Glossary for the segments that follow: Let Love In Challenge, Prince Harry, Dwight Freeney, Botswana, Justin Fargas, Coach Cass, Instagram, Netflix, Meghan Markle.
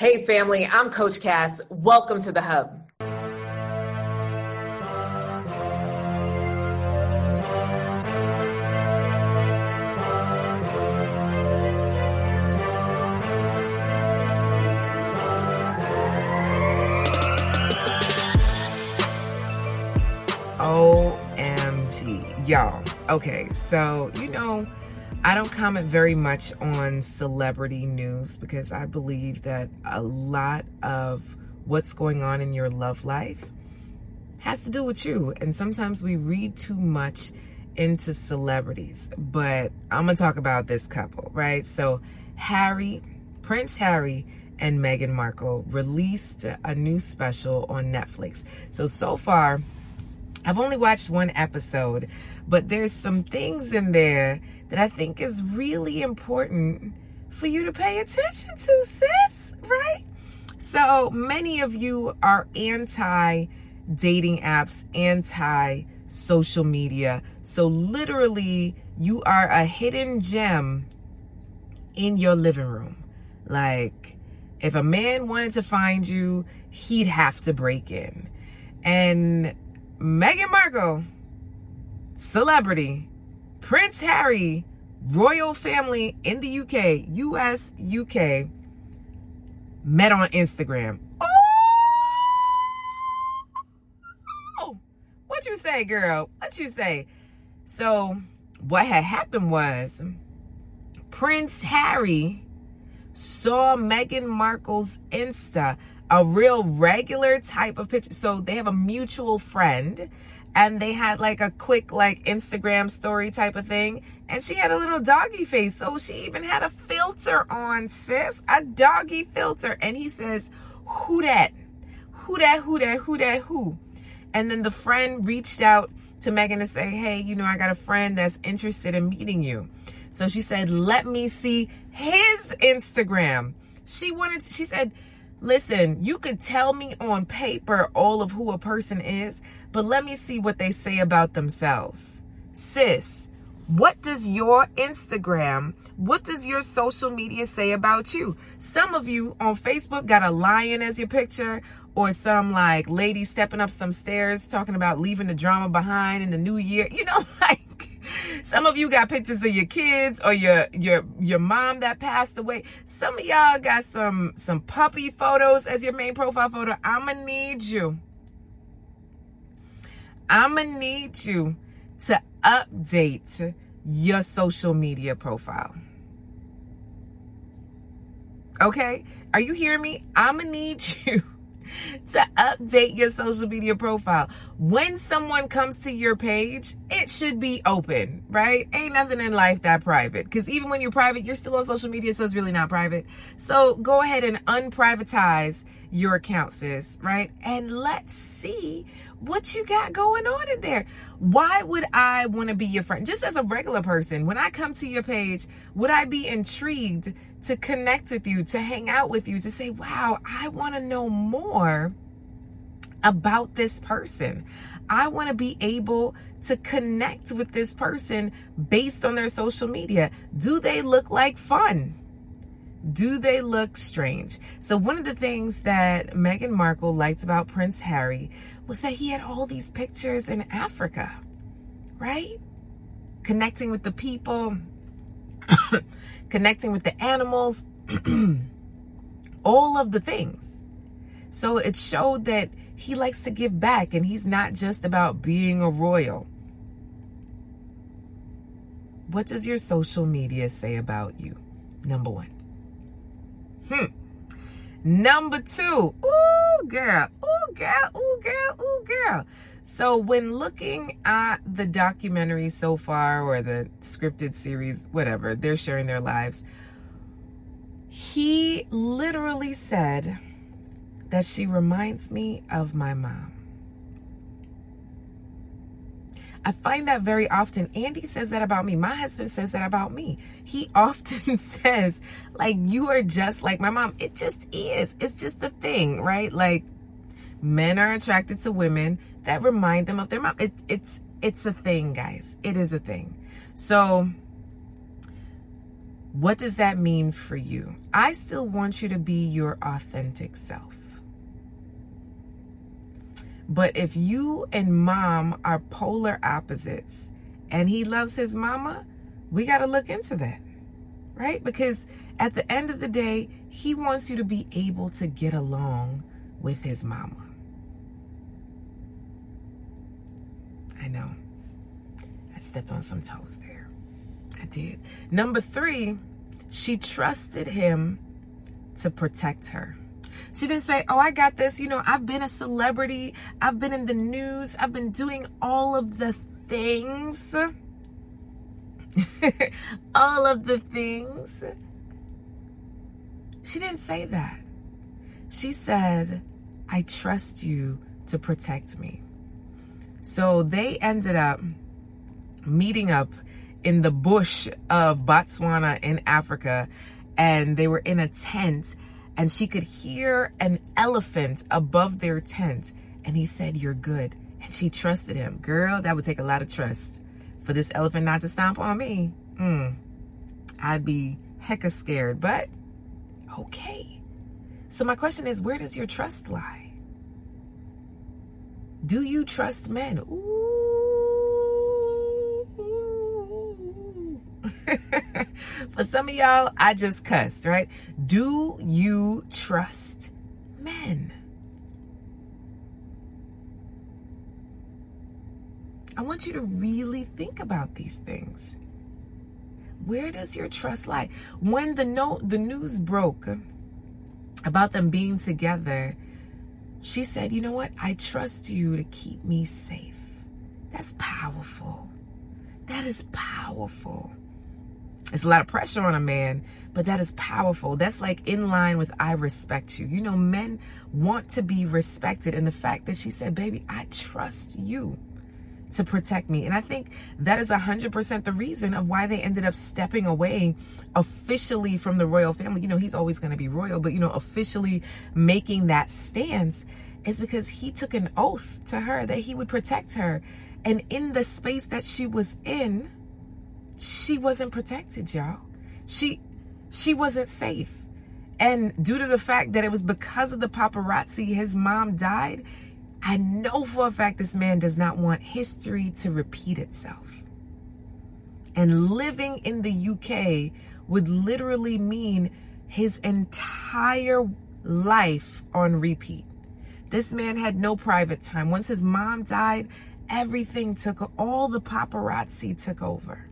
Hey family, I'm Coach Cass. Welcome to The Hub. OMG, y'all. Okay, so you know, I don't comment very much on celebrity news because I believe that a lot of what's going on in your love life has to do with you. And sometimes we read too much into celebrities, but I'm going to talk about this couple, right? So Prince Harry and Meghan Markle released a new special on Netflix. So far, I've only watched one episode, but there's some things in there that I think is really important for you to pay attention to, sis, right? So many of you are anti-dating apps, anti-social media. So literally, you are a hidden gem in your living room. Like, if a man wanted to find you, he'd have to break in. And Meghan Markle, celebrity, Prince Harry, royal family in the UK, US, UK, met on Instagram. Oh! What you say, girl? What you say? So, what had happened was Prince Harry saw Meghan Markle's Insta, a real regular type of picture. So they have a mutual friend and they had like a quick like Instagram story type of thing. And she had a little doggy face. So she even had a filter on, sis, a doggy filter. And he says, who that? Who that, who that, who that, who? And then the friend reached out to Meghan to say, hey, you know, I got a friend that's interested in meeting you. So she said, let me see his Instagram. She said, listen, you could tell me on paper all of who a person is, but let me see what they say about themselves. Sis, what does your Instagram, what does your social media say about you? Some of you on Facebook got a lion as your picture, or some like lady stepping up some stairs talking about leaving the drama behind in the new year. You know, like some of you got pictures of your kids or your mom that passed away. Some of y'all got some puppy photos as your main profile photo. I'ma need you to update your social media profile. Okay? Are you hearing me? I'ma need you to update your social media profile. When someone comes to your page, it should be open, right? Ain't nothing in life that private, because even when you're private, you're still on social media, so it's really not private. So go ahead and unprivatize your account, sis, right? And let's see what you got going on in there. Why would I want to be your friend? Just as a regular person, when I come to your page, would I be intrigued to connect with you, to hang out with you, to say, wow, I want to know more about this person. I want to be able to connect with this person based on their social media. Do they look like fun? Do they look strange? So one of the things that Meghan Markle liked about Prince Harry was that he had all these pictures in Africa, right? Connecting with the people, connecting with the animals, all of the things. So it showed that he likes to give back and he's not just about being a royal. What does your social media say about you? Number one. Number two, ooh, girl, ooh, girl, ooh, girl, ooh, girl. So when looking at the documentary so far or the scripted series, whatever, they're sharing their lives, he literally said that she reminds me of my mom. I find that very often. Andy says that about me. My husband says that about me. He often says, like, you are just like my mom. It just is. It's just a thing, right? Like, men are attracted to women that remind them of their mom. It's a thing, guys. It is a thing. So What does that mean for you? I still want you to be your authentic self. But if you and mom are polar opposites and he loves his mama, we got to look into that, right? Because at the end of the day, he wants you to be able to get along with his mama. I know. I stepped on some toes there. I did. Number 3, she trusted him to protect her. She didn't say, oh, I got this. You know, I've been a celebrity. I've been in the news. I've been doing all of the things. All of the things. She didn't say that. She said, I trust you to protect me. So they ended up meeting up in the bush of Botswana in Africa, and they were in a tent, and she could hear an elephant above their tent, and he said, you're good. And she trusted him. Girl, that would take a lot of trust for this elephant not to stomp on me. I'd be hecka scared, but okay. So my question is, where does your trust lie? Do you trust men? Ooh. For some of y'all, I just cussed, right? Do you trust men? I want you to really think about these things. Where does your trust lie? When the news broke about them being together, she said, you know what? I trust you to keep me safe. That's powerful. That is powerful. It's a lot of pressure on a man, but that is powerful. That's like in line with I respect you. You know, men want to be respected. And the fact that she said, baby, I trust you to protect me. And I think that is 100% the reason of why they ended up stepping away officially from the royal family. You know, he's always going to be royal, but, you know, officially making that stance is because he took an oath to her that he would protect her. And in the space that she was in, she wasn't protected, y'all. She wasn't safe. And due to the fact that it was because of the paparazzi, his mom died, I know for a fact this man does not want history to repeat itself. And living in the UK would literally mean his entire life on repeat. This man had no private time. Once his mom died, everything all the paparazzi took over.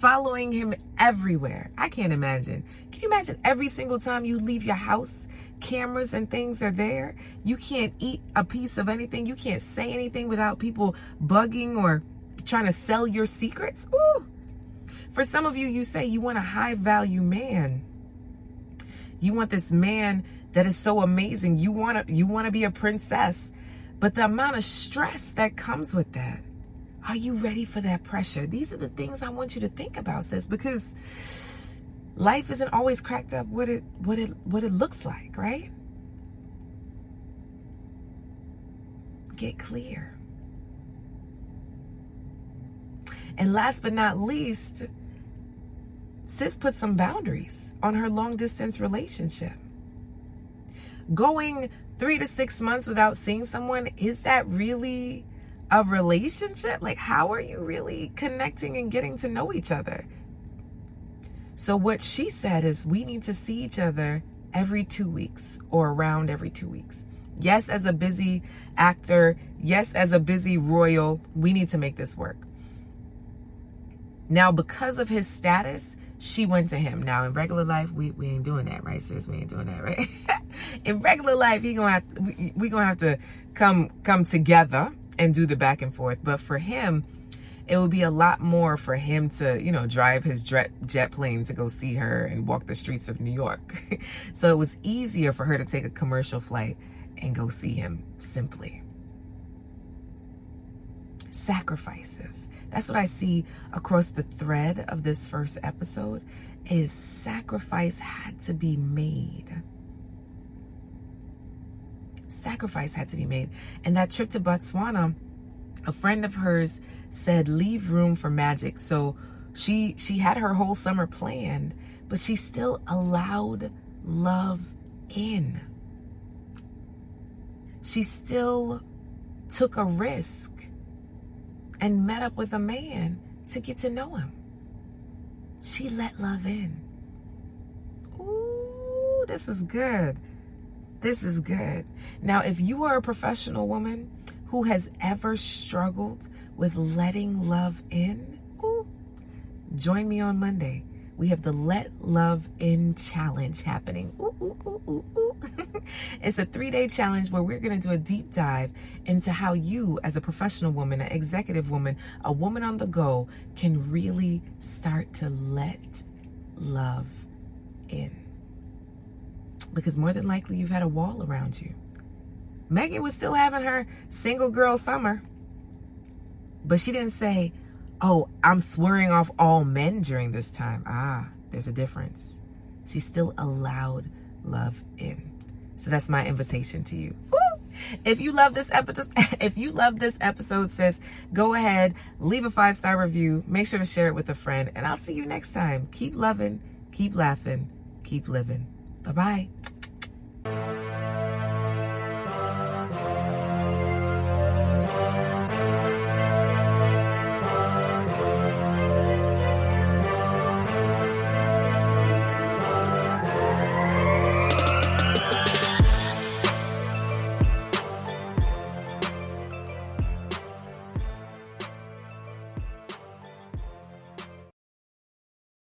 Following him everywhere. I can't imagine. Can you imagine every single time you leave your house, cameras and things are there? You can't eat a piece of anything. You can't say anything without people bugging or trying to sell your secrets. Ooh. For some of you, you say you want a high value man. You want this man that is so amazing. You want to be a princess, but the amount of stress that comes with that. Are you ready for that pressure? These are the things I want you to think about, sis, because life isn't always cracked up what it looks like, right? Get clear. And last but not least, sis put some boundaries on her long distance relationship. Going 3 to 6 months without seeing someone, is that really a relationship? Like, how are you really connecting and getting to know each other? So what she said is, we need to see each other every 2 weeks or around every 2 weeks. Yes, as a busy actor, yes, as a busy royal, we need to make this work. Now, because of his status, she went to him. Now, in regular life, we ain't doing that, right, sis? We ain't doing that, right? In regular life, we gonna have to come together and do the back and forth. But for him, it would be a lot more for him to, you know, drive his jet plane to go see her and walk the streets of New York. So it was easier for her to take a commercial flight and go see him simply. Sacrifices. That's what I see across the thread of this first episode, is sacrifice had to be made. Sacrifice had to be made. And that trip to Botswana, a friend of hers said, leave room for magic. So She had her whole summer planned, but she still allowed love in. She still took a risk and met up with a man to get to know him. She let love in. Ooh, this is good. This is good. Now, if you are a professional woman who has ever struggled with letting love in, ooh, join me on Monday. We have the Let Love In Challenge happening. Ooh, ooh, ooh, ooh, ooh. It's a 3-day challenge where we're going to do a deep dive into how you, as a professional woman, an executive woman, a woman on the go, can really start to let love in. Because more than likely, you've had a wall around you. Meghan was still having her single girl summer, but she didn't say, oh, I'm swearing off all men during this time. Ah, there's a difference. She still allowed love in. So that's my invitation to you. Woo! If you love this episode, sis, go ahead, leave a 5-star review. Make sure to share it with a friend, and I'll see you next time. Keep loving, keep laughing, keep living. Bye-bye.